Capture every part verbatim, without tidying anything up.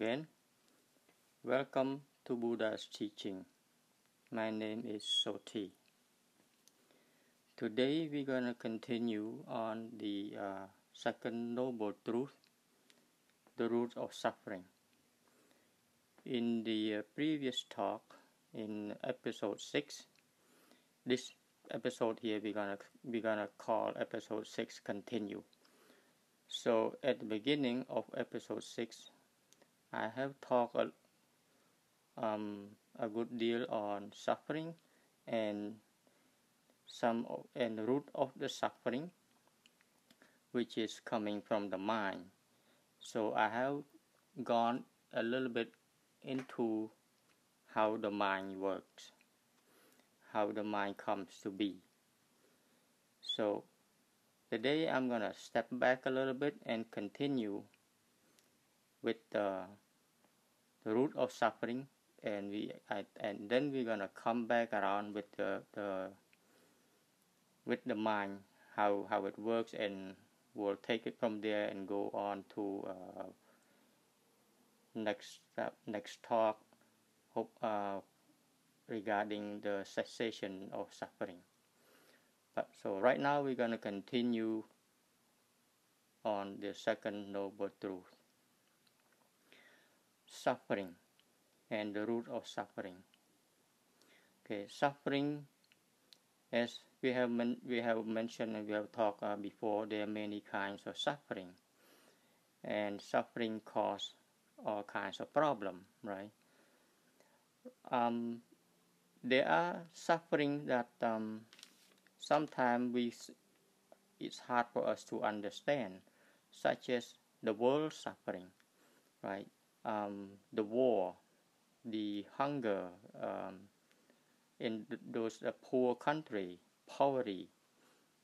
again. Welcome to Buddha's teaching. My name is Soti. Today we're going to continue on the uh, second noble truth, the root of suffering. In the uh, previous talk, in episode six, this episode here we're gonna we're gonna call episode six continue. So at the beginning of episode six, I have talked a, um, a good deal on suffering and some of, and root of the suffering, which is coming from the mind. So I have gone a little bit into how the mind works, how the mind comes to be. So today I'm going to step back a little bit and continue with the, the root of suffering, and we I, and then we're going to come back around with the, the with the mind, how how it works, and we'll take it from there and go on to uh, next uh, next talk. Hope. Uh, regarding the cessation of suffering. But so right now we're going to continue on the second noble truth, suffering and the root of suffering. Okay, suffering, as we have men- we have mentioned and we have talked uh, before, there are many kinds of suffering, and suffering causes all kinds of problems, right? Um. There are suffering that um, sometimes we it's hard for us to understand, such as the world suffering, right? Um, the war, the hunger, um, in th- those uh, poor country, poverty.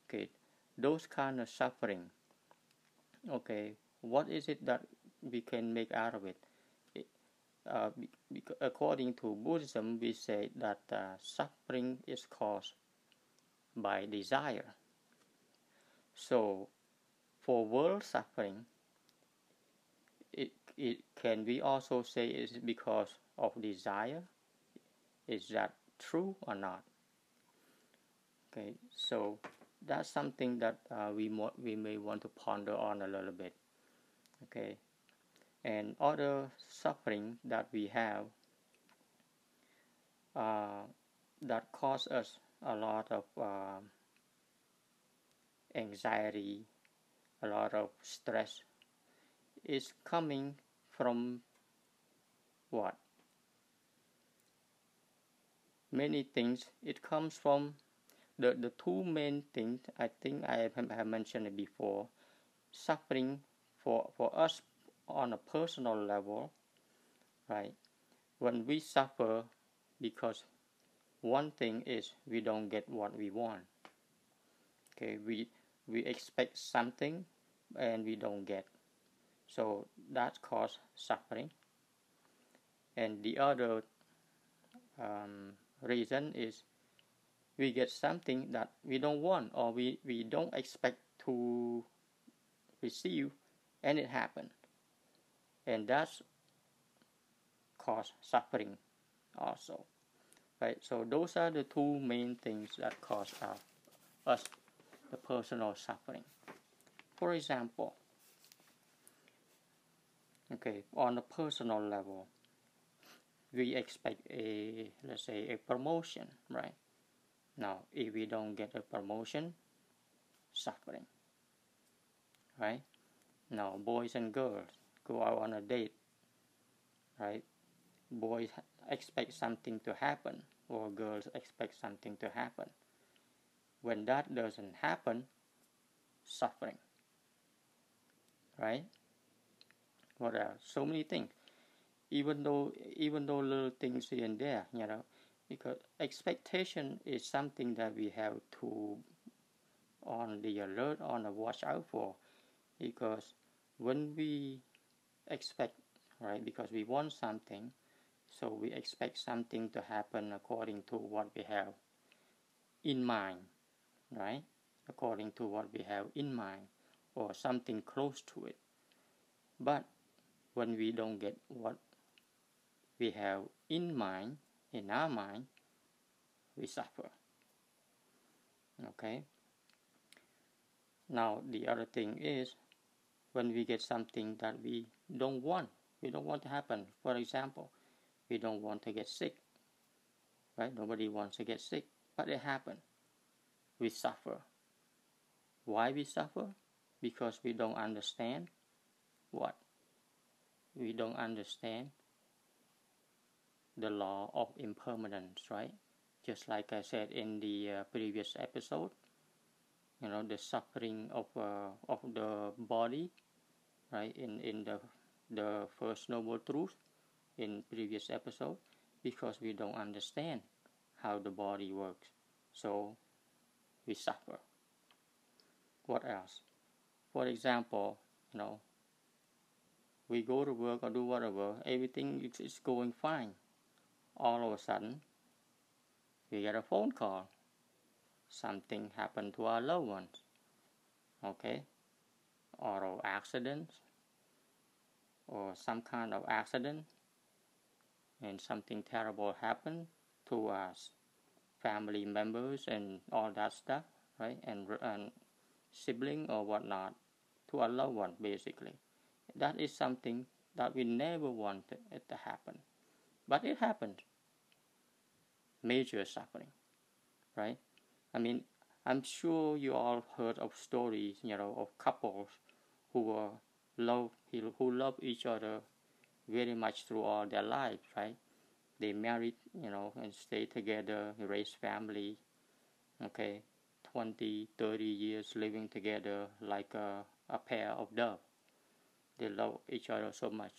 Okay, those kind of suffering. Okay, what is it that we can make out of it? Uh, according to Buddhism, we say that uh, suffering is caused by desire. So, for world suffering, it it can we also say is because of desire? Is that true or not? Okay, so that's something that uh, we mo- we may want to ponder on a little bit. Okay. And other suffering that we have uh, that cause us a lot of uh, anxiety, a lot of stress, is coming from what? Many things. It comes from the, the two main things. I think I have mentioned it before. Suffering for, for us on a personal level, right? When we suffer because one thing is we don't get what we want. Okay, we we expect something and we don't get. So that causes suffering. And the other um, reason is we get something that we don't want, or we, we don't expect to receive, and it happened. And that's cause suffering also, right? So those are the two main things that cause our, us the personal suffering. For example, okay, on a personal level, we expect a, let's say, a promotion, right? Now, if we don't get a promotion, suffering, right? Now, boys and girls go out on a date, right? Boys expect something to happen, or girls expect something to happen. When that doesn't happen, suffering, right? What else? So many things. Even though, even though little things here and there, you know, because expectation is something that we have to on the alert, on the watch out for, because when we expect, right, because we want something, so we expect something to happen according to what we have in mind, right? According to what we have in mind, or something close to it. But when we don't get what we have in mind, in our mind, we suffer. Okay. Now the other thing is when we get something that we don't want, we don't want to happen. For example, we don't want to get sick, right? Nobody wants to get sick, but it happened. We suffer. Why we suffer? Because we don't understand what? We don't understand the law of impermanence, right? Just like I said in the uh, previous episode, you know, the suffering of uh, of the body, right? In in the the first noble truth in previous episode, because we don't understand how the body works, so we suffer. What else? For example, you know, we go to work or do whatever, everything is, is going fine. All of a sudden, we get a phone call. Something happened to our loved ones. Okay? Auto accidents, or some kind of accident, and something terrible happened to us, family members and all that stuff, right? And, and sibling or whatnot, to our loved one, basically. That is something that we never wanted it to happen. But it happened. Major suffering, right? I mean, I'm sure you all heard of stories, you know, of couples who uh, love who love each other very much through all their lives, right? They married, you know, and stay together, raise family, okay, twenty, thirty years living together like a, a pair of doves. They love each other so much.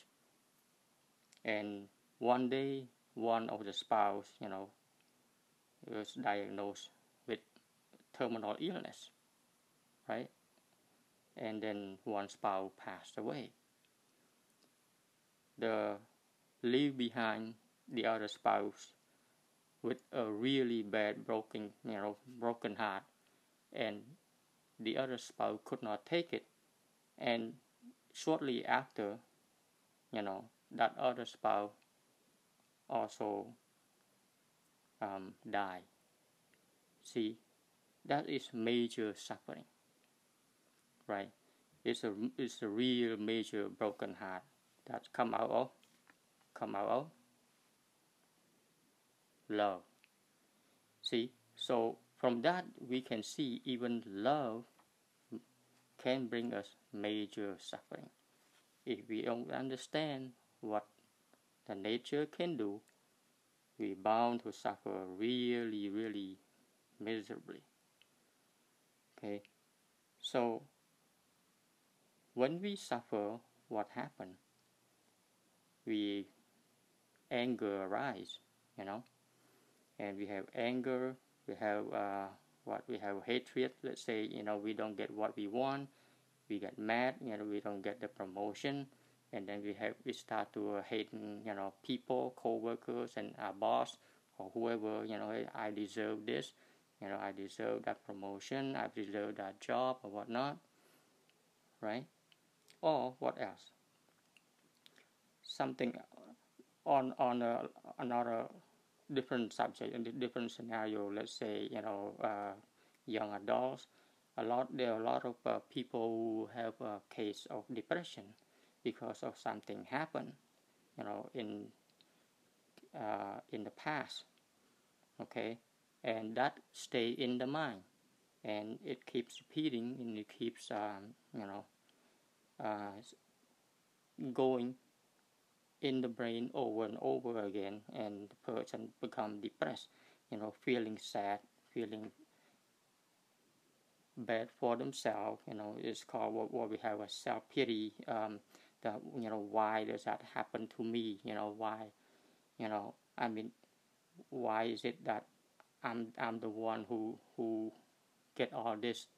And one day, one of the spouse, you know, was diagnosed with terminal illness, right? And then one spouse passed away. The leave behind the other spouse with a really bad broken, you know, broken heart, and the other spouse could not take it, and shortly after, you know, that other spouse also um, die. See, that is major suffering, right? It's a it's a real major broken heart that come out of come out of love. See, so from that we can see even love can bring us major suffering if we don't understand what the nature can do. We bound to suffer really, really miserably. Okay, so when we suffer, what happens? We anger arise, you know, and we have anger. We have uh, what we have hatred. Let's say, you know, we don't get what we want. We get mad. You know, we don't get the promotion. And then we have we start to uh, hate, you know, people, co-workers, and our boss or whoever. You know, I deserve this. You know, I deserve that promotion. I deserve that job or whatnot, right? Or what else? Something on on a, another different subject, a different scenario. Let's say, you know, uh, young adults. A lot there are a lot of uh, people who have a case of depression. Because of something happened, you know, in uh, in the past, okay, and that stay in the mind, and it keeps repeating, and it keeps, um, you know, uh, going in the brain over and over again, and the person become depressed, you know, feeling sad, feeling bad for themselves. You know, it's called what, what we have a self pity. Um, That, you know, why does that happen to me? You know, why, you know, I mean, why is it that I'm I'm the one who who get all this?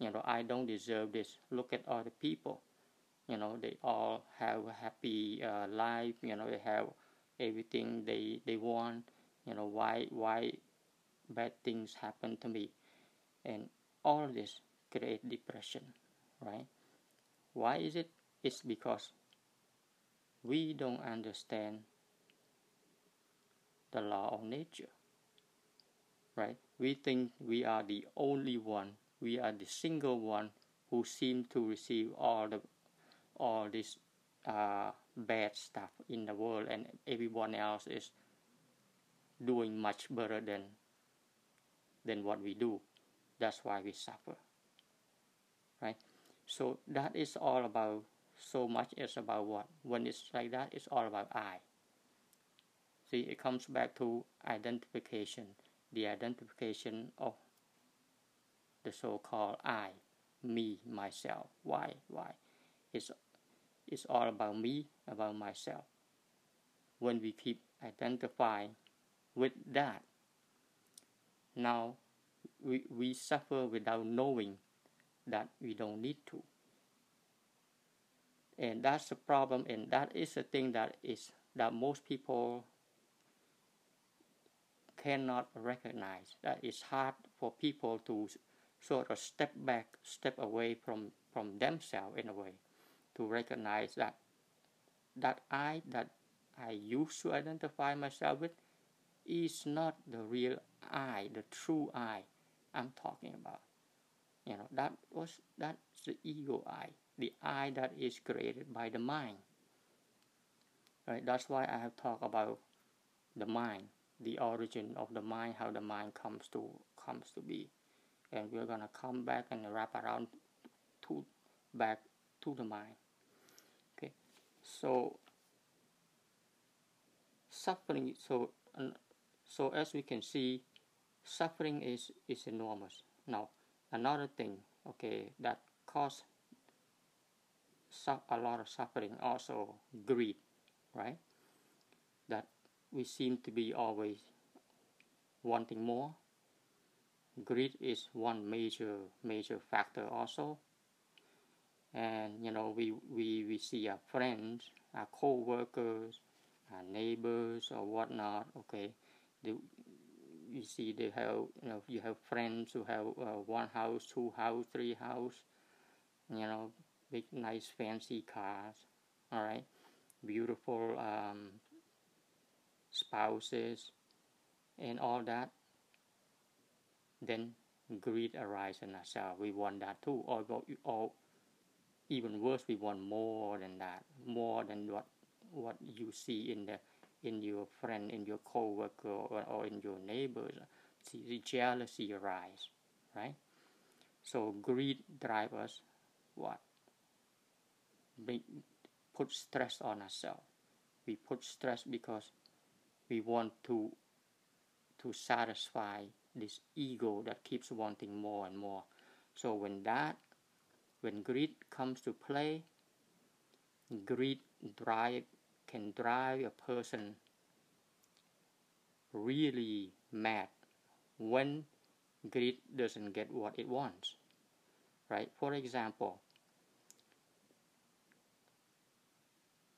You know, I don't deserve this. Look at all the people, you know, they all have a happy uh, life. You know, they have everything they they want. You know, why why bad things happen to me? And all this create depression, right? Why is it? It's because we don't understand the law of nature, right? We think we are the only one, we are the single one who seem to receive all the all this uh, bad stuff in the world, and everyone else is doing much better than than what we do. That's why we suffer, right? So that is all about, so much is about what? When it's like that, it's all about I. See, it comes back to identification, the identification of the so-called I, me, myself. Why? Why? It's, it's all about me, about myself. When we keep identifying with that, now we, we suffer without knowing that we don't need to. And that's the problem, and that is the thing that is that most people cannot recognize. That it's hard for people to sort of step back, step away from, from themselves in a way, to recognize that that I that I used to identify myself with is not the real I, the true I I'm talking about. You know, that was that's the ego I, the I that is created by the mind. Right? That's why I have talked about the mind, the origin of the mind, how the mind comes to comes to be, and we're gonna come back and wrap around to back to the mind. Okay, so suffering. So so as we can see, suffering is is enormous. Now another thing, okay, that causes a lot of suffering also greed, right? That we seem to be always wanting more. Greed is one major major factor also. And you know, we we, we see our friends, our co-workers, our neighbors or whatnot, okay, they, you see they have, you know, you have friends who have uh, one house, two house, three house, you know, big nice fancy cars, all right, beautiful um, spouses and all that. Then greed arises in ourselves. We want that too, or, or even worse, we want more than that, more than what what you see in the in your friend, in your co-worker, or, or in your neighbors. See, the jealousy arises, right? So greed drives us what? We put stress on ourselves. We put stress because we want to to satisfy this ego that keeps wanting more and more. So when that, when greed comes to play, greed drive can drive a person really mad when greed doesn't get what it wants, right? For example,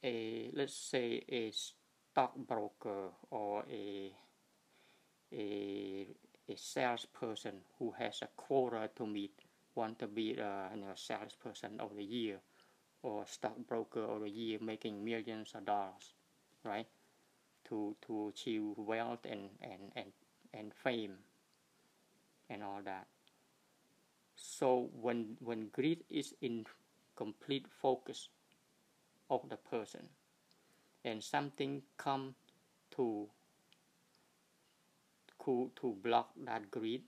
a let's say a stockbroker or a a a salesperson who has a quota to meet, want to be a you know, salesperson of the year or stockbroker of the year, making millions of dollars, right? To to achieve wealth and, and, and, and fame and all that. So when when greed is in complete focus of the person and something come to to block that greed,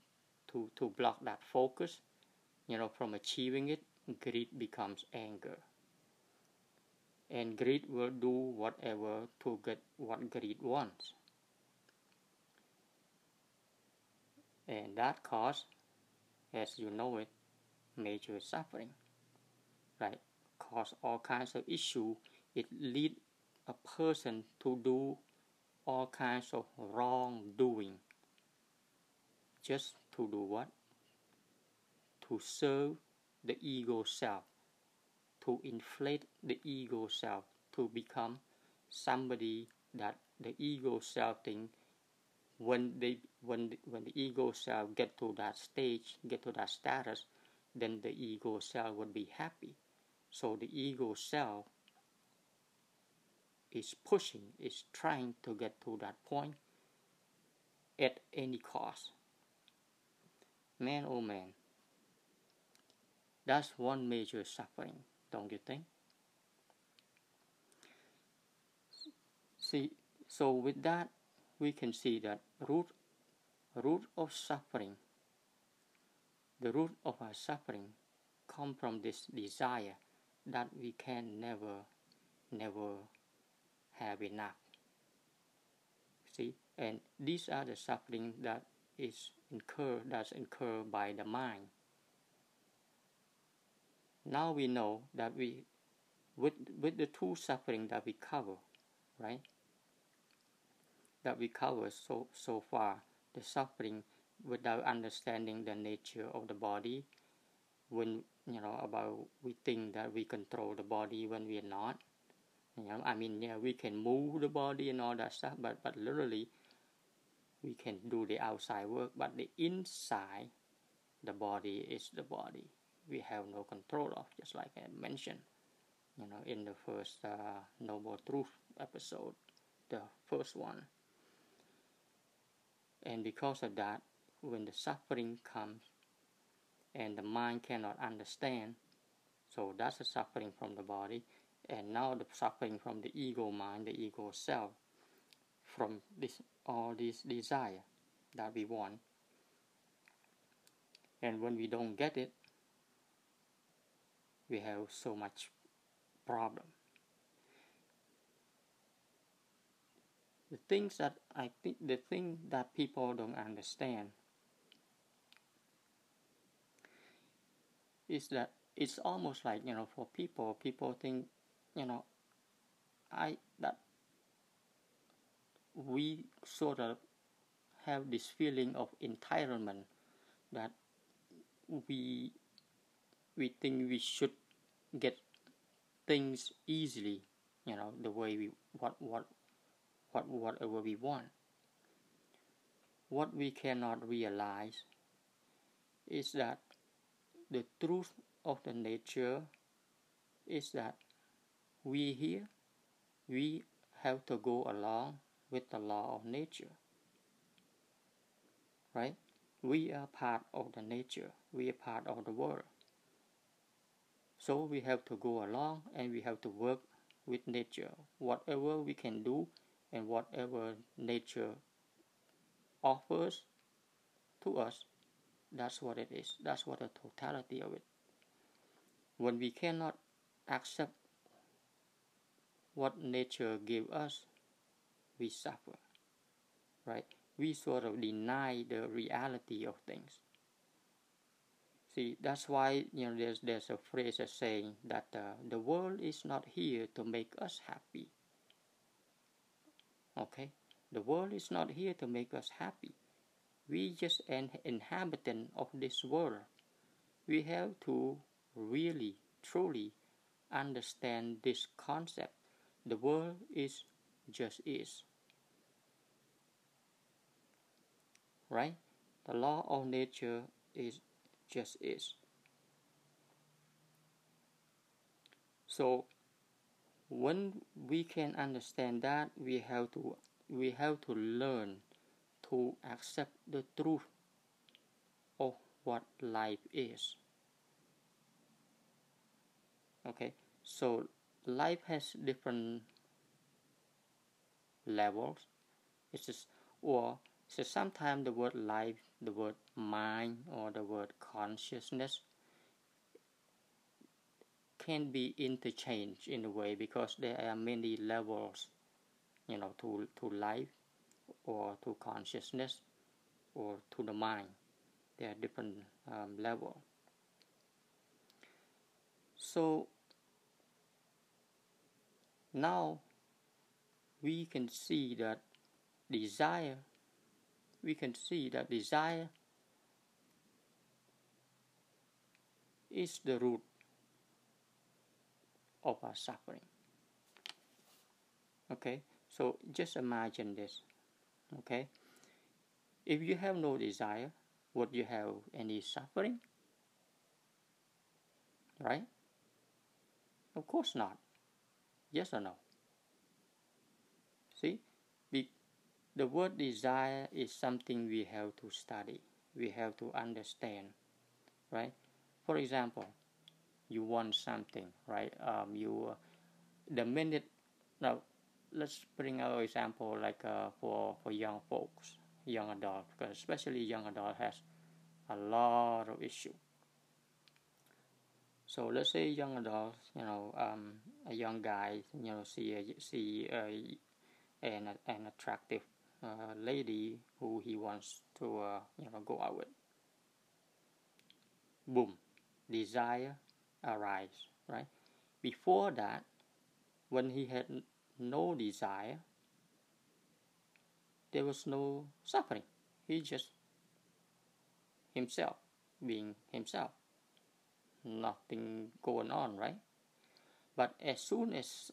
to, to block that focus, you know, from achieving it, greed becomes anger. And greed will do whatever to get what greed wants. And that causes, as you know it, major suffering, right? Cause all kinds of issues. It leads a person to do all kinds of wrongdoing. Just to do what? To serve the ego self, to inflate the ego self, to become somebody that the ego self think. When they when the, when the ego self get to that stage, get to that status, then the ego self would be happy. So the ego self is pushing, is trying to get to that point at any cost. Man, oh man, that's one major suffering, don't you think? See, so with that, we can see that root, root of suffering, the root of our suffering comes from this desire that we can never, never have enough. See, and these are the suffering that is incurred, that's incurred by the mind. Now we know that we, with, with the two suffering that we cover, right? That we cover so, so far, the suffering without understanding the nature of the body, when, you know, about we think that we control the body when we are not. You know, I mean, yeah, we can move the body and all that stuff, but, but literally, we can do the outside work, but the inside, the body is the body. We have no control of, just like I mentioned, you know, in the first uh, Noble Truth episode, the first one. And because of that, when the suffering comes and the mind cannot understand, so that's the suffering from the body, and now the suffering from the ego mind, the ego self, from this all this desire that we want. And when we don't get it, we have so much problem. The things that I think, the thing that people don't understand is that it's almost like, you know, for people, people think, you know, I that we sort of have this feeling of entitlement that we we think we should get things easily, you know, the way we what what what whatever we want. What we cannot realize is that the truth of the nature is that we here, we have to go along with the law of nature, right? We are part of the nature, we are part of the world. So we have to go along and we have to work with nature. Whatever we can do and whatever nature offers to us, that's what it is. That's what the totality of it. When we cannot accept what nature gives us, we suffer, right? We sort of deny the reality of things. See, that's why, you know, there's there's a phrase that's saying that uh, the world is not here to make us happy. Okay, the world is not here to make us happy. We just an inhabitant of this world. We have to really, truly understand this concept. The world is just is, right? The law of nature is just is. So when we can understand that, we have to we have to learn to accept the truth of what life is. Okay, so life has different levels. It's just, or so sometimes the word life, the word mind, or the word consciousness can be interchanged in a way, because there are many levels, you know, to to life, or to consciousness, or to the mind. There are different um, levels. So now we can see that desire. We can see that desire is the root of our suffering. Okay, so just imagine this. Okay, if you have no desire, would you have any suffering? Right? Of course not. Yes or no? See, we, the word desire is something we have to study. We have to understand, right? For example, you want something, right? Um, you, uh, the minute, now let's bring our example like uh, for for young folks, young adult, because especially young adult has a lot of issue. So let's say young adult, you know, um, a young guy, you know, see a, see a, an an attractive uh, lady who he wants to uh, you know go out with. Boom, desire arise, right? Before that, when he had no desire, there was no suffering. He just himself, being himself. Nothing going on, right? But as soon as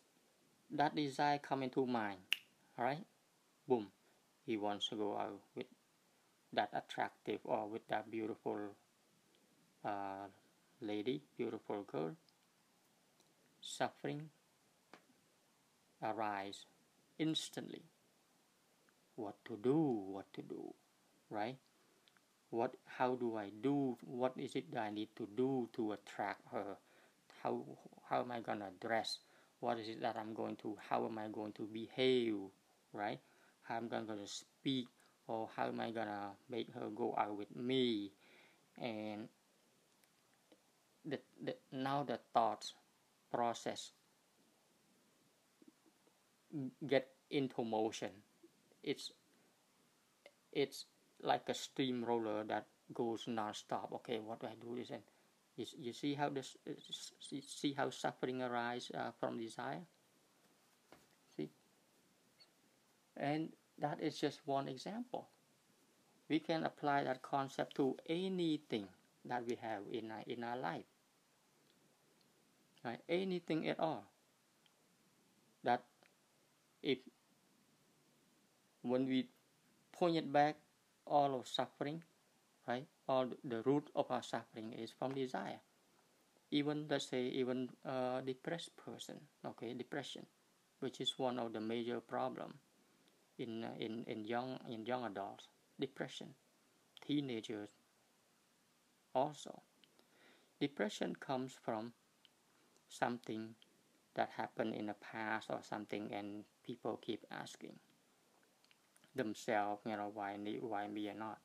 that desire come into mind, all right, boom, he wants to go out with that attractive or with that beautiful uh, lady, beautiful girl. Suffering arise instantly. What to do? What to do? Right? What? How do I do? What is it that I need to do to attract her? How? How am I gonna dress? What is it that I'm going to? How am I going to behave? Right? How am I gonna speak? Or how am I gonna make her go out with me? And the, the now the thoughts process get into motion. It's it's like a steamroller that goes non-stop. Okay, what do I do this? And you, you see how this see how suffering arises uh, from desire. See, and that is just one example. We can apply that concept to anything that we have in our, in our life, right? Anything at all. That if when we point it back, all of suffering, right? All the root of our suffering is from desire. Even let's say even uh, depressed person, okay, depression, which is one of the major problem in uh, in in young in young adults, depression, teenagers. Also, depression comes from something that happened in the past or something, and people keep asking themselves, you know, why me, why me or not.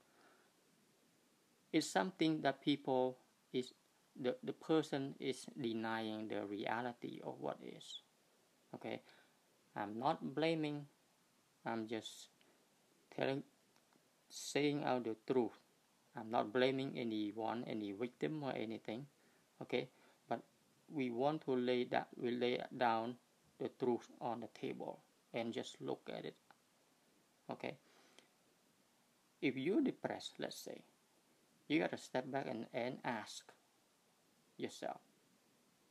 It's something that people is the the person is denying the reality of what is. Okay, I'm not blaming. I'm just telling, saying out the truth. I'm not blaming anyone, any victim or anything. Okay, but we want to lay that we lay down the truth on the table and just look at it. Okay, if you're depressed, let's say, you gotta step back and, and ask yourself,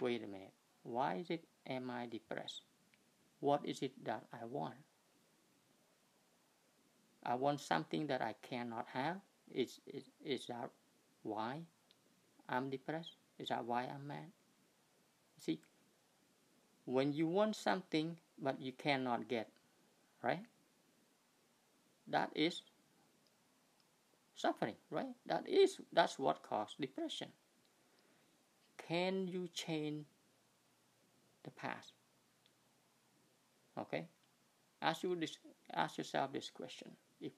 wait a minute, why is it am I depressed? What is it that I want? I want something that I cannot have. Is, is, is that why I'm depressed? Is that why I'm mad? See, when you want something but you cannot get, right? That is suffering, right? That is, that's what caused depression. Can you change the past? Okay? Ask you this, ask yourself this question. If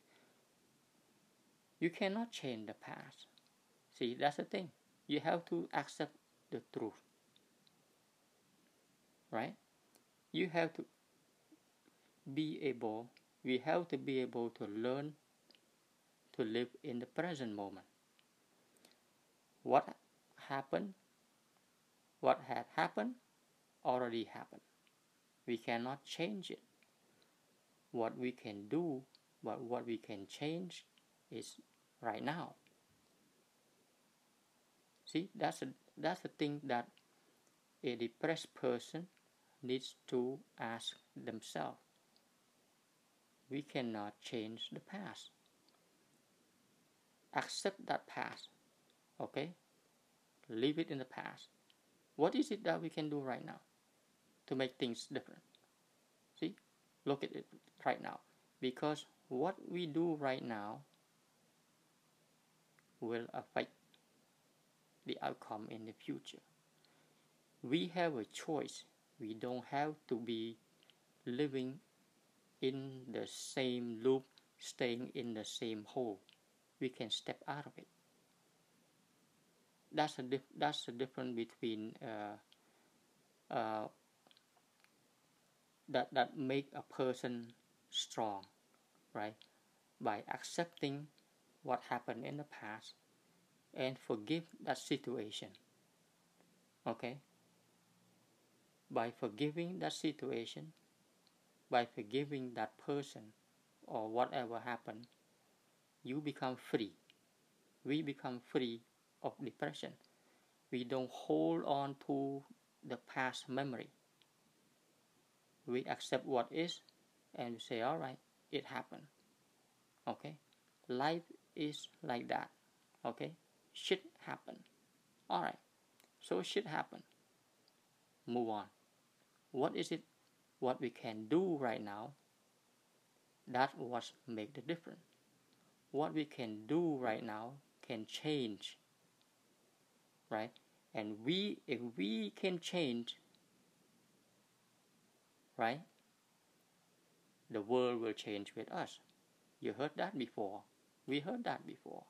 you cannot change the past. See, that's the thing. You have to accept the truth. Right? You have to be able We have to be able to learn to live in the present moment. What happened, what had happened, already happened. We cannot change it. What we can do, but what we can change is right now. See, that's a, that's the thing that a depressed person needs to ask themselves. We cannot change the past. Accept that past, okay? Leave it in the past. What is it that we can do right now to make things different? See, look at it right now, because what we do right now will affect the outcome in the future. We have a choice. We don't have to be living in the same loop, staying in the same hole. We can step out of it. That's a dif that's the difference between uh, uh, that that make a person strong, right? By accepting what happened in the past and forgive that situation. Okay? By forgiving that situation, by forgiving that person or whatever happened, you become free. We become free of depression. We don't hold on to the past memory. We accept what is and we say, all right, it happened. Okay? Life is like that. Okay? Shit happened. All right. So shit happened. Move on. What is it? What we can do right now, that what make the difference. What we can do right now can change, right? And we, if we can change, right, the world will change with us. You heard that before. We heard that before.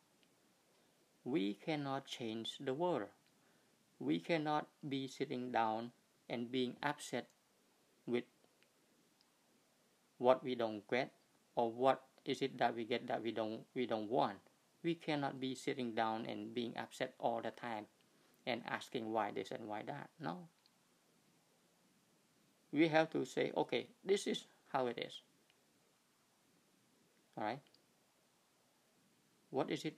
We cannot change the world. We cannot be sitting down and being upset with what we don't get, or what is it that we get that we don't we don't want. We cannot be sitting down and being upset all the time and asking why this and why that. No. We have to say, okay, this is how it is. Alright? What is it?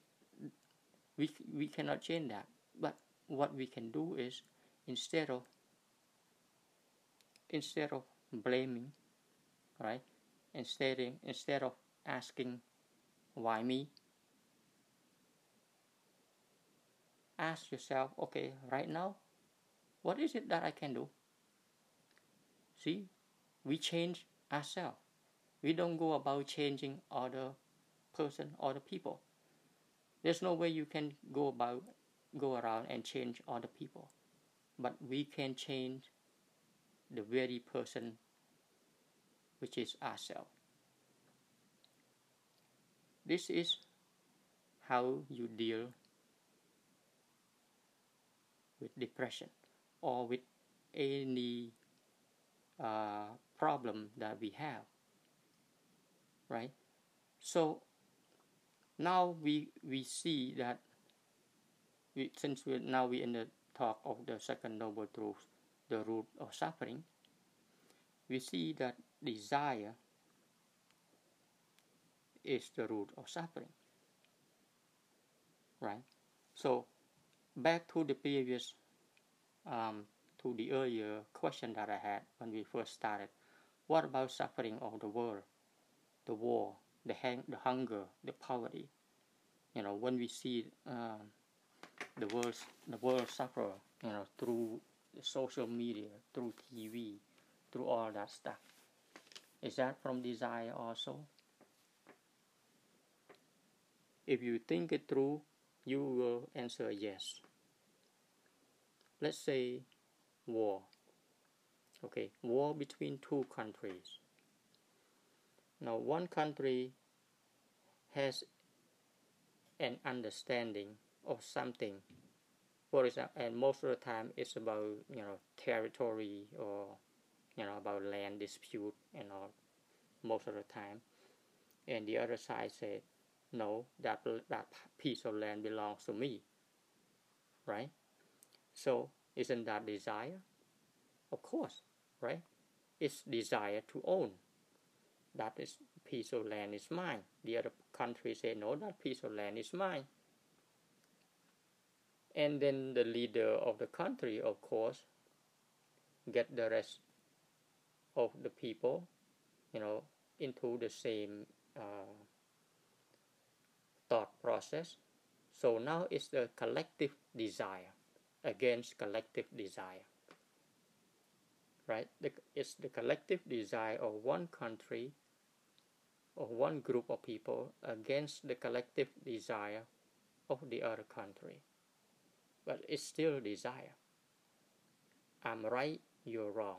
We, we cannot change that. But what we can do is, instead of instead of blaming, right? Instead, instead of asking, why me? Ask yourself, okay, right now, what is it that I can do? See, we change ourselves. We don't go about changing other person, other people. There's no way you can go about, go around and change other people. But we can change the very person, which is ourselves. This is how you deal with depression or with any uh, problem that we have, right? So now we we see that we, since we're now we in the talk of the second noble truth, the root of suffering, we see that desire is the root of suffering, right? So back to the previous, um, to the earlier question that I had when we first started, what about suffering of the world, the war, the, hang the hunger, the poverty? You know, when we see uh, the world, the world suffer, you know, through the social media, through T V, through all that stuff. Is that from desire also? If you think it through, you will answer yes. Let's say war. Okay, war between two countries. Now one country has an understanding of something. For example, and most of the time it's about, you know, territory or, you know, about land dispute and all, most of the time. And the other side said, no, that, that piece of land belongs to me, right? So isn't that desire? Of course, right? It's desire to own. That is, piece of land is mine. The other country said, no, that piece of land is mine. And then the leader of the country, of course, get the rest of the people, you know, into the same uh, thought process. So now it's the collective desire against collective desire, right? It's the collective desire of one country or one group of people against the collective desire of the other country. But it's still desire. I'm right, you're wrong.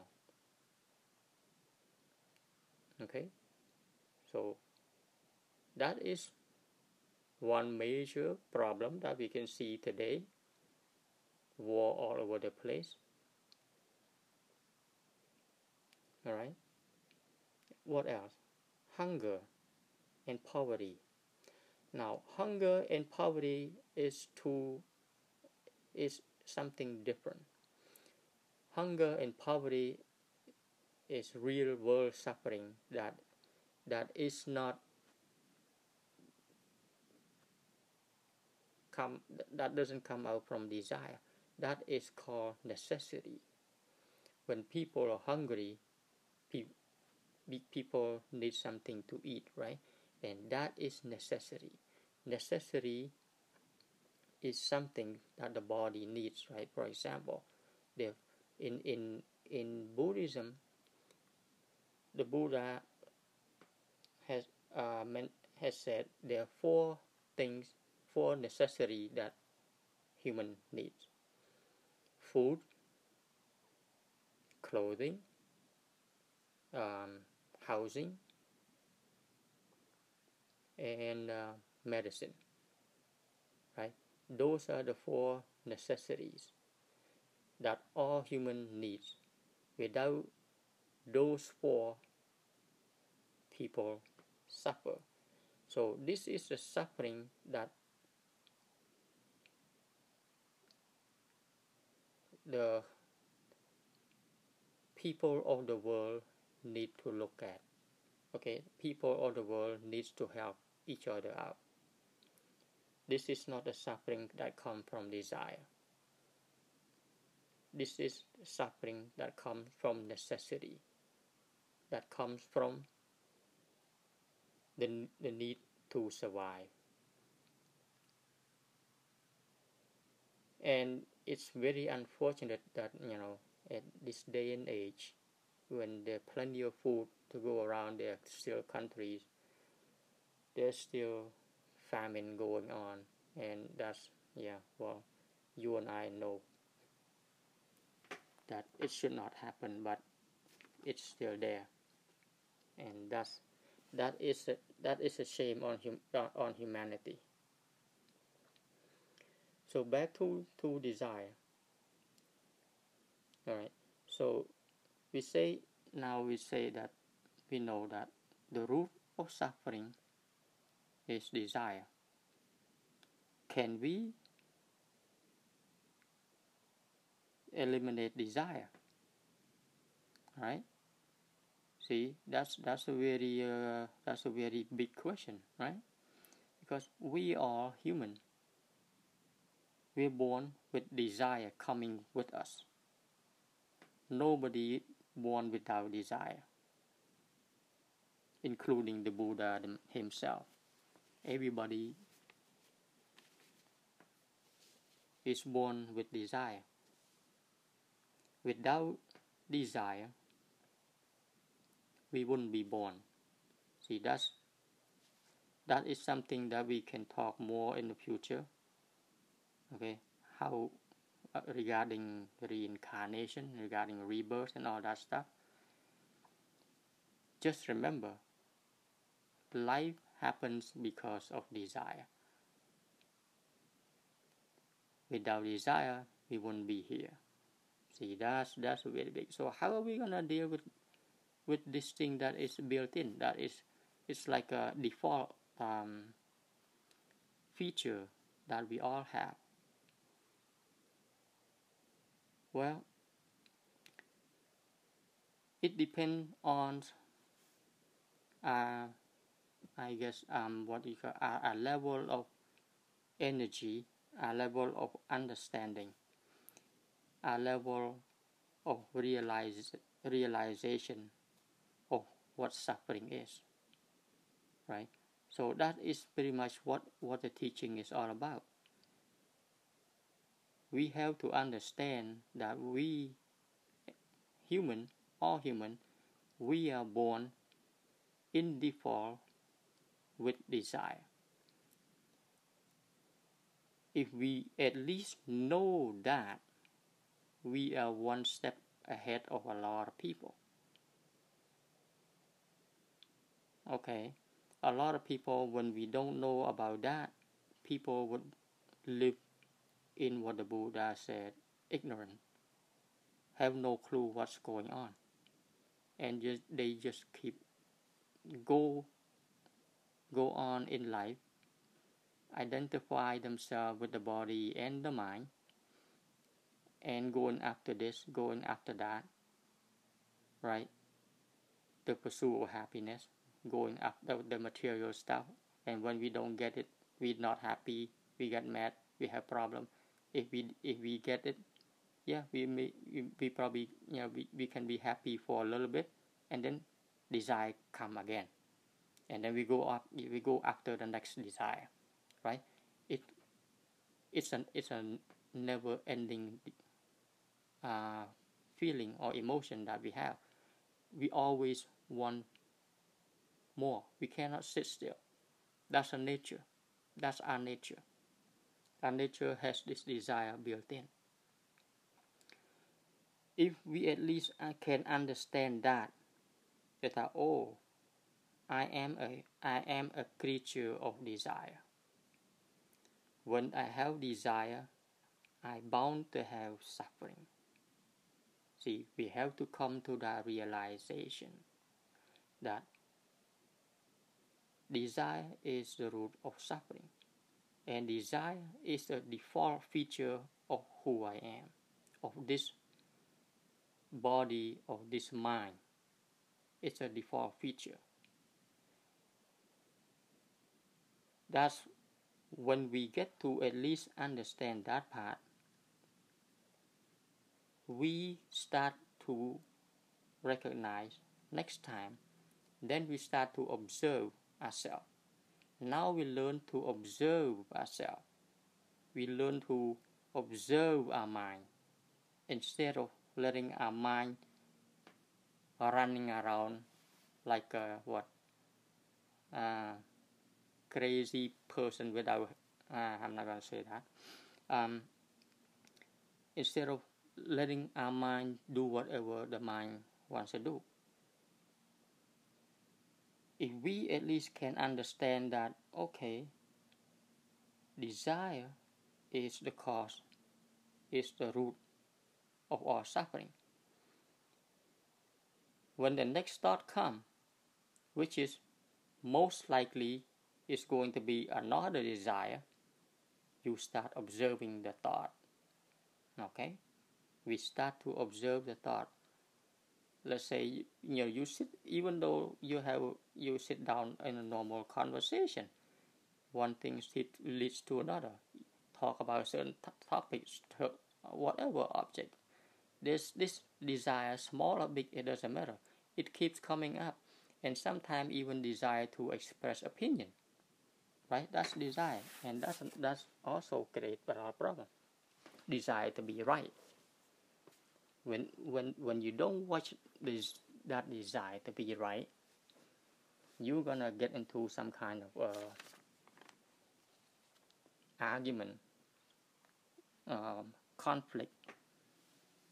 Okay? So that is one major problem that we can see today. War all over the place. Alright? What else? Hunger and poverty. Now, hunger and poverty is two, is something different. Hunger and poverty is real world suffering that that is not come that doesn't come out from desire. That is called necessity. When people are hungry, pe people need something to eat, right? And that is necessity. Necessity is something that the body needs, right? For example, the in in in Buddhism, the Buddha has uh, meant, has said there are four things, four necessary that human needs: food, clothing, um, housing, and uh, medicine, right? Those are the four necessities that all human needs. Without those four, people suffer. So this is the suffering that the people of the world need to look at. Okay, people of the world needs to help each other out. This is not the suffering that comes from desire. This is suffering that comes from necessity, that comes from the, the need to survive. And it's very unfortunate that, you know, at this day and age, when there are plenty of food to go around, there are still countries, there's still famine going on. And that's, yeah, well, you and I know that it should not happen, but it's still there, and that's that is a, that is a shame on hum, on humanity. So back to to desire. All right. So we say now we say that we know that the root of suffering is desire. Can we eliminate desire? Right? See, that's that's a very uh, that's a very big question, right? Because we are human. We're born with desire coming with us. Nobody born without desire, including the Buddha himself. Everybody is born with desire. Without desire, we wouldn't be born. See, that's, that is something that we can talk more in the future. Okay, how uh, regarding reincarnation, regarding rebirth and all that stuff. Just remember, life happens because of desire. Without desire, we wouldn't be here. See, that's that's very big. So how are we gonna deal with with this thing that is built in? That is, it's like a default um, feature that we all have. Well, it depends on, uh, I guess, um, what you call our, our level of energy, our level of understanding, a level of realize, realization of what suffering is, right? So that is pretty much what, what the teaching is all about. We have to understand that we, human, all humans, we are born in default with desire. If we at least know that, we are one step ahead of a lot of people. Okay, a lot of people, when we don't know about that, people would live in what the Buddha said, ignorant, have no clue what's going on, and just, they just keep go go on in life, identify themselves with the body and the mind, and going after this, going after that, right? The pursuit of happiness, going after the material stuff, and when we don't get it, we're not happy, we get mad, we have problem. If we if we get it, yeah, we may we probably you know we, we can be happy for a little bit, and then desire come again, and then we go up we go after the next desire, right? It it's an it's a never ending uh, feeling or emotion that we have. We always want more. We cannot sit still. That's our nature. That's our nature. Our nature has this desire built in. If we at least can understand that, that I, oh, I am a I am a creature of desire. When I have desire, I bound to have suffering. See, we have to come to that realization that desire is the root of suffering, and desire is a default feature of who I am, of this body, of this mind. It's a default feature. That's when we get to at least understand that part, we start to recognize next time, then we start to observe ourselves. Now we learn to observe ourselves. We learn to observe our mind instead of letting our mind running around like a, what uh, crazy person without. Uh, I'm not gonna say that. Um, instead of letting our mind do whatever the mind wants to do. If we at least can understand that, okay, desire is the cause, is the root of our suffering. When the next thought comes, which is most likely is going to be another desire, you start observing the thought. Okay? We start to observe the thought. Let's say you know you sit, even though you have you sit down in a normal conversation, one thing leads to another. Talk about certain t- topics, t- whatever object. This this desire, small or big, it doesn't matter. It keeps coming up, and sometimes even desire to express opinion, right? That's desire, and that's that's also creates a lot of problem. Desire to be right. When when when you don't watch this that desire to be right, you're gonna get into some kind of uh, argument, um, conflict.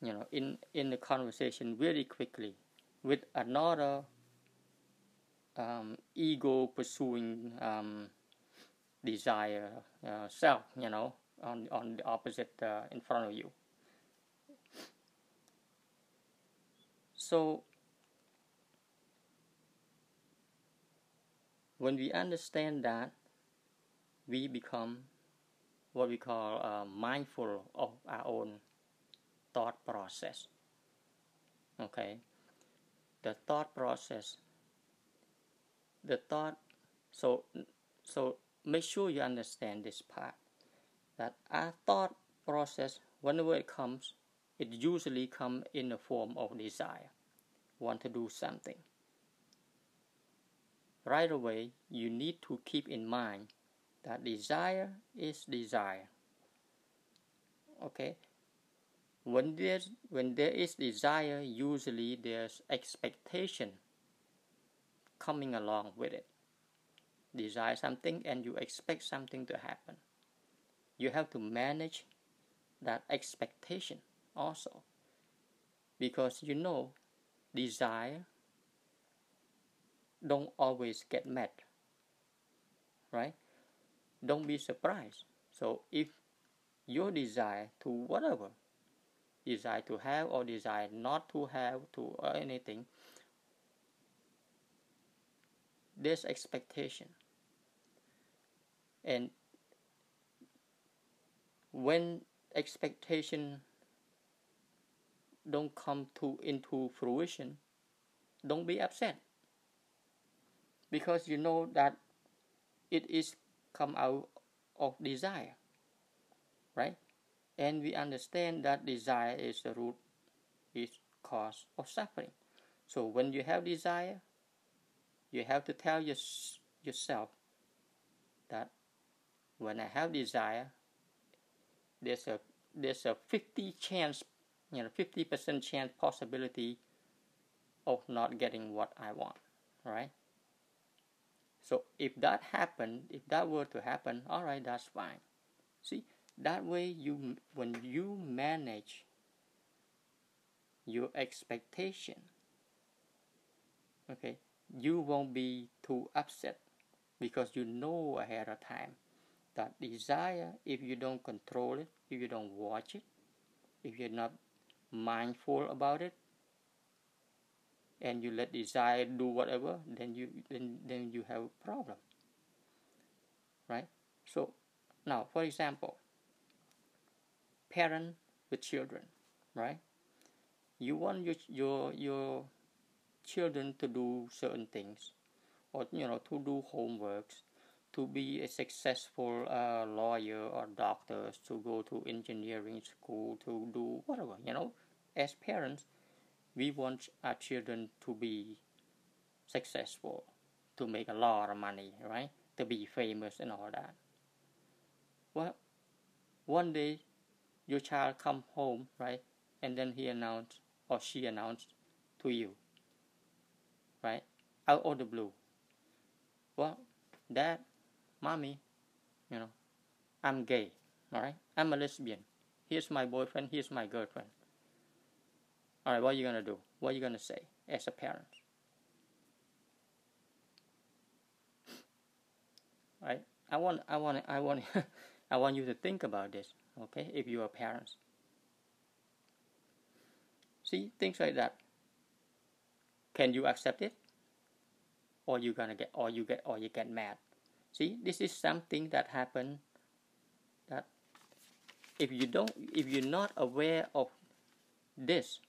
You know, in in the conversation very quickly, with another um, ego pursuing um, desire uh, self. You know, on on the opposite uh, in front of you. So, when we understand that, we become what we call uh, mindful of our own thought process. Okay? The thought process, the thought, so, so make sure you understand this part, that our thought process, whenever it comes, it usually comes in the form of desire. Want to do something. Right away, you need to keep in mind that desire is desire. Okay? When there, when there is desire, usually there's expectation coming along with it. Desire something and you expect something to happen. You have to manage that expectation also. Because you know, desire don't always get met, right? Don't be surprised. So if your desire to whatever, desire to have or desire not to have, to or anything, there's expectation. And when expectation don't come to into fruition, don't be upset, because you know that it is come out of desire, right? And we understand that desire is the root, is cause of suffering. So when you have desire, you have to tell your, yourself that when I have desire, there's a there's a fifty chance, you know, fifty percent chance possibility of not getting what I want, right? So if that happened, if that were to happen, all right, that's fine. See, that way you, when you manage your expectation, okay, you won't be too upset, because you know ahead of time that desire, if you don't control it, if you don't watch it, if you're not mindful about it, and you let desire do whatever, then you then, then you have a problem, right? So now, for example, parent with children, right? You want your your your children to do certain things, or you know, to do homeworks, to be a successful uh, lawyer or doctors, to go to engineering school, to do whatever, you know. As parents, we want our children to be successful, to make a lot of money, right? To be famous and all that. Well, one day your child come home, right? And then he announced, or she announced to you, right? Out of the blue. Well, Dad, Mommy, you know, I'm gay, all right? I'm a lesbian. Here's my boyfriend, here's my girlfriend. All right, what are you going to do? What are you going to say as a parent? All right? I want, I want, I want, I want you to think about this. Okay, if you are parents. See, things like that. Can you accept it? Or you gonna get, or you get, or you get mad. See, this is something that happens. That if you don't, if you're not aware of this,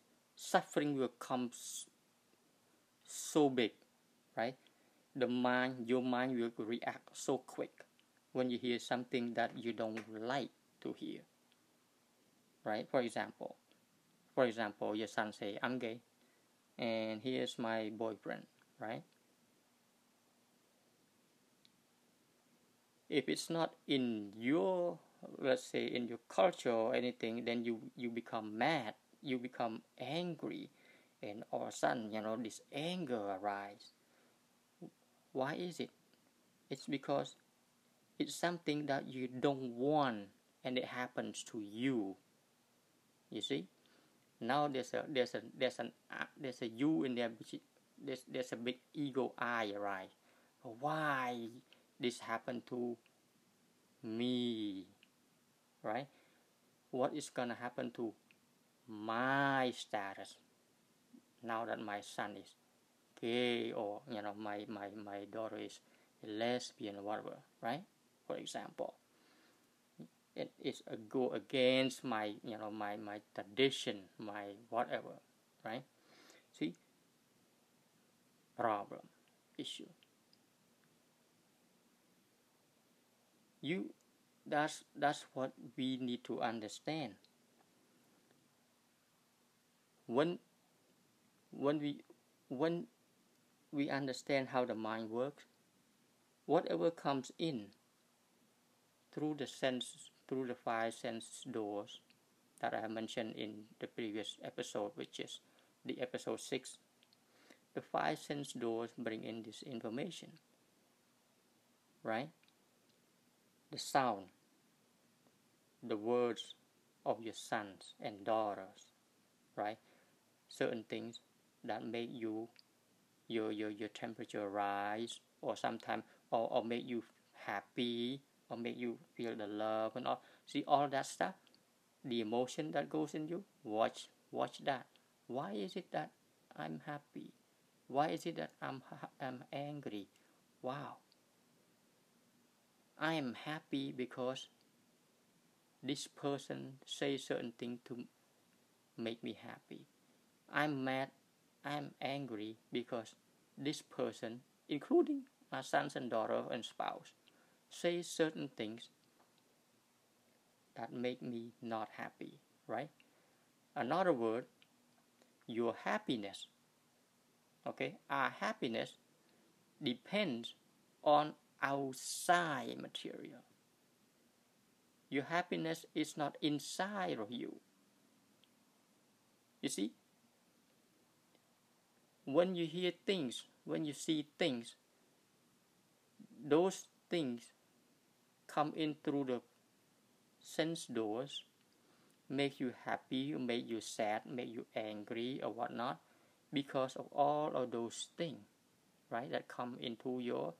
suffering will come so big, right? The mind, your mind will react so quick when you hear something that you don't like to hear, right? For example, for example, your son say, "I'm gay," and here's my boyfriend, right? If it's not in your, let's say, in your culture or anything, then you you become mad, you become angry, and all of a sudden, you know, this anger arises. Why is it? It's because it's something that you don't want, and it happens to you. You see, now there's a there's a there's an uh, there's a you in there. There's there's a big ego I, right? Why this happened to me, right? What is gonna happen to my status now that my son is gay, or you know, my my my daughter is a lesbian or whatever, right? For example. It is a go against my, you know, my, my tradition, my whatever, right? See? Problem, issue. You, that's, that's what we need to understand. When, when we, when we understand how the mind works, whatever comes in through the senses, through the five sense doors, that I have mentioned in the previous episode, which is the episode six. The five sense doors bring in this information, right? The sound, the words of your sons and daughters, right? Certain things that make you your your your temperature rise, or sometimes or, or make you happy, or make you feel the love and all. See all that stuff, the emotion that goes in you. Watch, watch that. Why is it that I'm happy? Why is it that I'm I'm angry? Wow. I am happy because this person says certain thing to make me happy. I'm mad. I'm angry because this person, including my sons and daughters and spouse, says certain things that make me not happy, right? Another word, your happiness, okay? Our happiness depends on outside material. Your happiness is not inside of you. You see? When you hear things, when you see things, those things come in through the sense doors, make you happy, make you sad, make you angry or whatnot, because of all of those things, right, that come into your,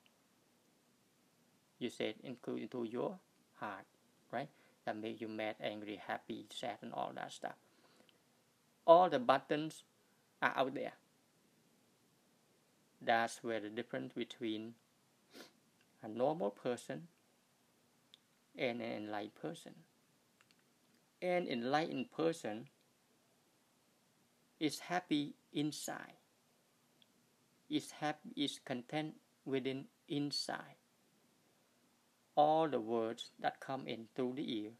you said, include into your heart, right, that make you mad, angry, happy, sad, and all that stuff. All the buttons are out there. That's where the difference between a normal person and an enlightened person. An enlightened person is happy inside, is happy, is content within inside. All the words that come in through the ear,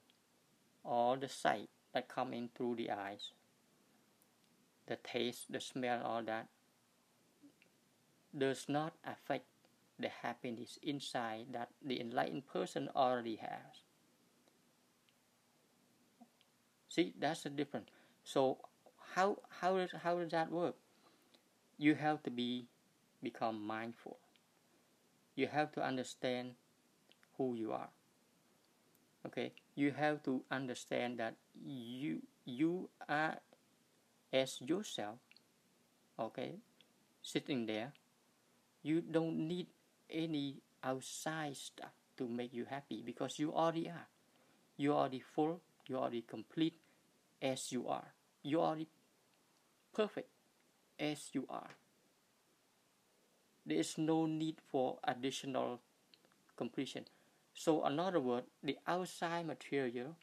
all the sight that come in through the eyes, the taste, the smell, all that, does not affect the happiness inside that the enlightened person already has. See, that's the difference. So how how does how does that work? You have to be become mindful. You have to understand who you are. Okay? You have to understand that you you are as yourself, okay, sitting there. You don't need any outside stuff to make you happy because you already are. You already full, you already complete as you are. You already perfect as you are. There is no need for additional completion. So another word, the outside material,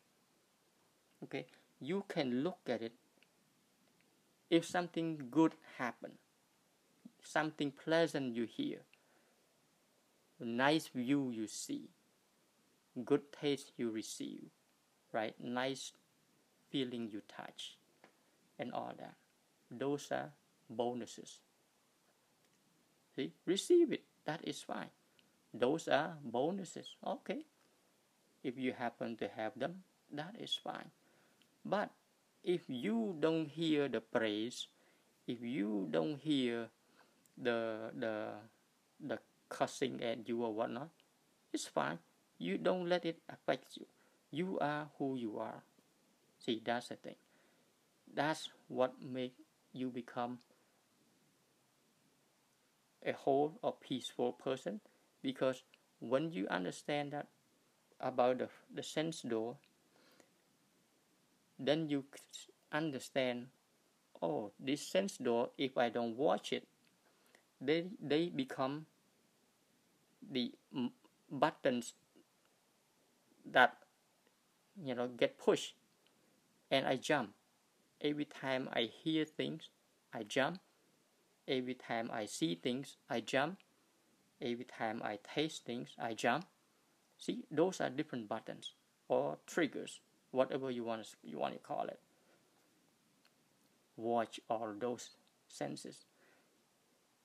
okay, you can look at it. If something good happens, something pleasant you hear, nice view you see, good taste you receive, right? Nice feeling you touch, and all that. Those are bonuses. See, receive it. That is fine. Those are bonuses. Okay. If you happen to have them, that is fine. But if you don't hear the praise, if you don't hear the the the cussing at you or whatnot, it's fine. You don't let it affect you. You are who you are. See, that's the thing. That's what makes you become a whole or peaceful person, because when you understand that about the the sense door, then you understand, oh, this sense door, if I don't watch it, They they become the buttons that, you know, get pushed, and I jump. Every time I hear things, I jump. Every time I see things, I jump. Every time I taste things, I jump. See, those are different buttons or triggers, whatever you want to, you want to call it. Watch all those senses.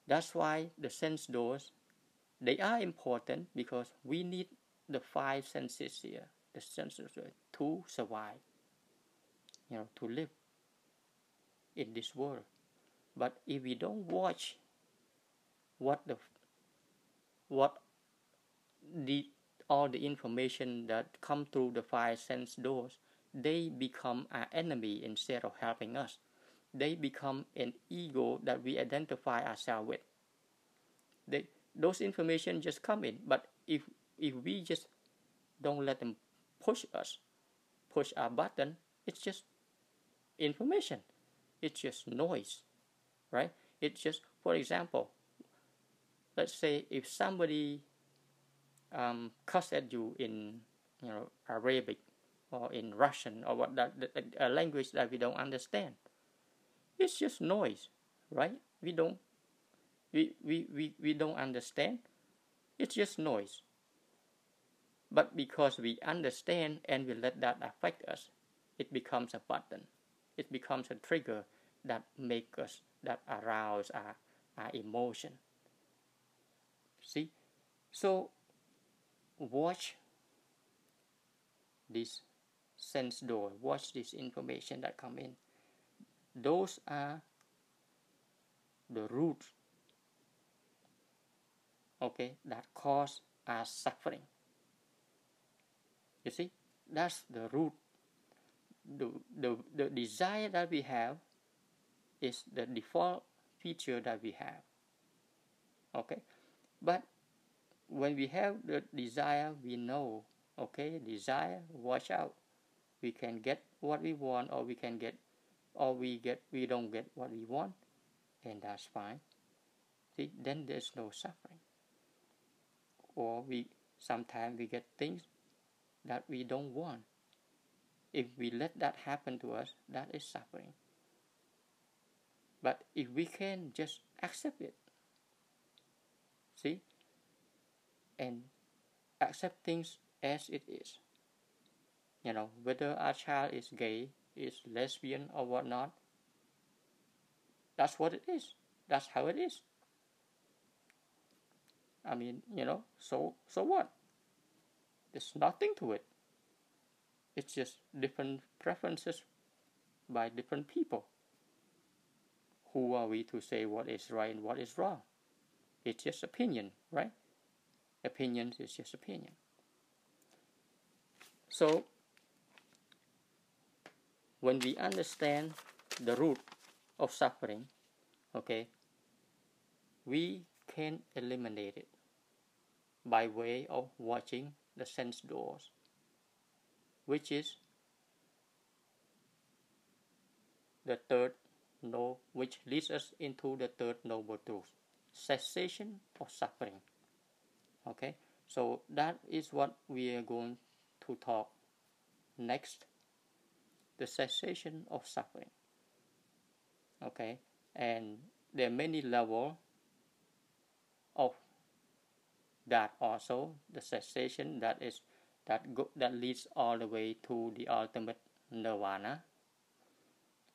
That's why the sense doors, they are important, because we need the five senses here, the senses to survive. you know, to live in this world. But if we don't watch what the what the all the information that come through the five sense doors, they become our enemy instead of helping us. They become an ego that we identify ourselves with. They, those information just come in, but if if we just don't let them push us, push our button, it's just information. It's just noise, right? It's just, for example, let's say if somebody um, cussed at you in, you know, Arabic or in Russian or what that a language that we don't understand, it's just noise, right? We don't, we we we we don't understand. It's just noise. But because we understand and we let that affect us, it becomes a button. It becomes a trigger that makes us, that arouse our, our emotion. See? So, watch this sense door. Watch this information that come in. Those are the roots, okay, that cause our suffering. You see? That's the root. The, the, the desire that we have is the default feature that we have. Okay? But when we have the desire, we know, okay, desire, watch out. We can get what we want, or we can get, or we get, we don't get what we want, and that's fine. See, then there's no suffering. Or we, sometimes we get things that we don't want. If we let that happen to us, that is suffering. But if we can just accept it, see, and accept things as it is. You know, whether our child is gay, is lesbian or whatnot, that's what it is. That's how it is. I mean, you know, so so what? There's nothing to it. It's just different preferences by different people. Who are we to say what is right and what is wrong? It's just opinion, right? Opinions is just opinion. So, when we understand the root of suffering, okay, we can eliminate it by way of watching the sense doors, which is the third no, which leads us into the third noble truth, cessation of suffering. Okay, so that is what we are going to talk next, the cessation of suffering. Okay, and there are many levels of that also, the cessation that is That, go, that leads all the way to the ultimate nirvana.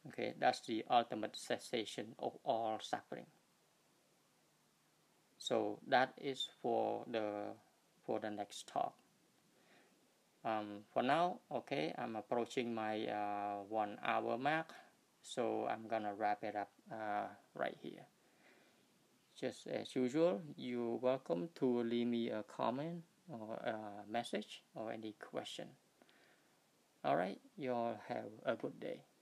Okay, that's the ultimate cessation of all suffering. So that is for the for the next talk. Um, for now, okay, I'm approaching my uh, one hour mark, so I'm gonna wrap it up uh, right here. Just as usual, you're welcome to leave me a comment, or a message, or any question. Alright, you all have a good day.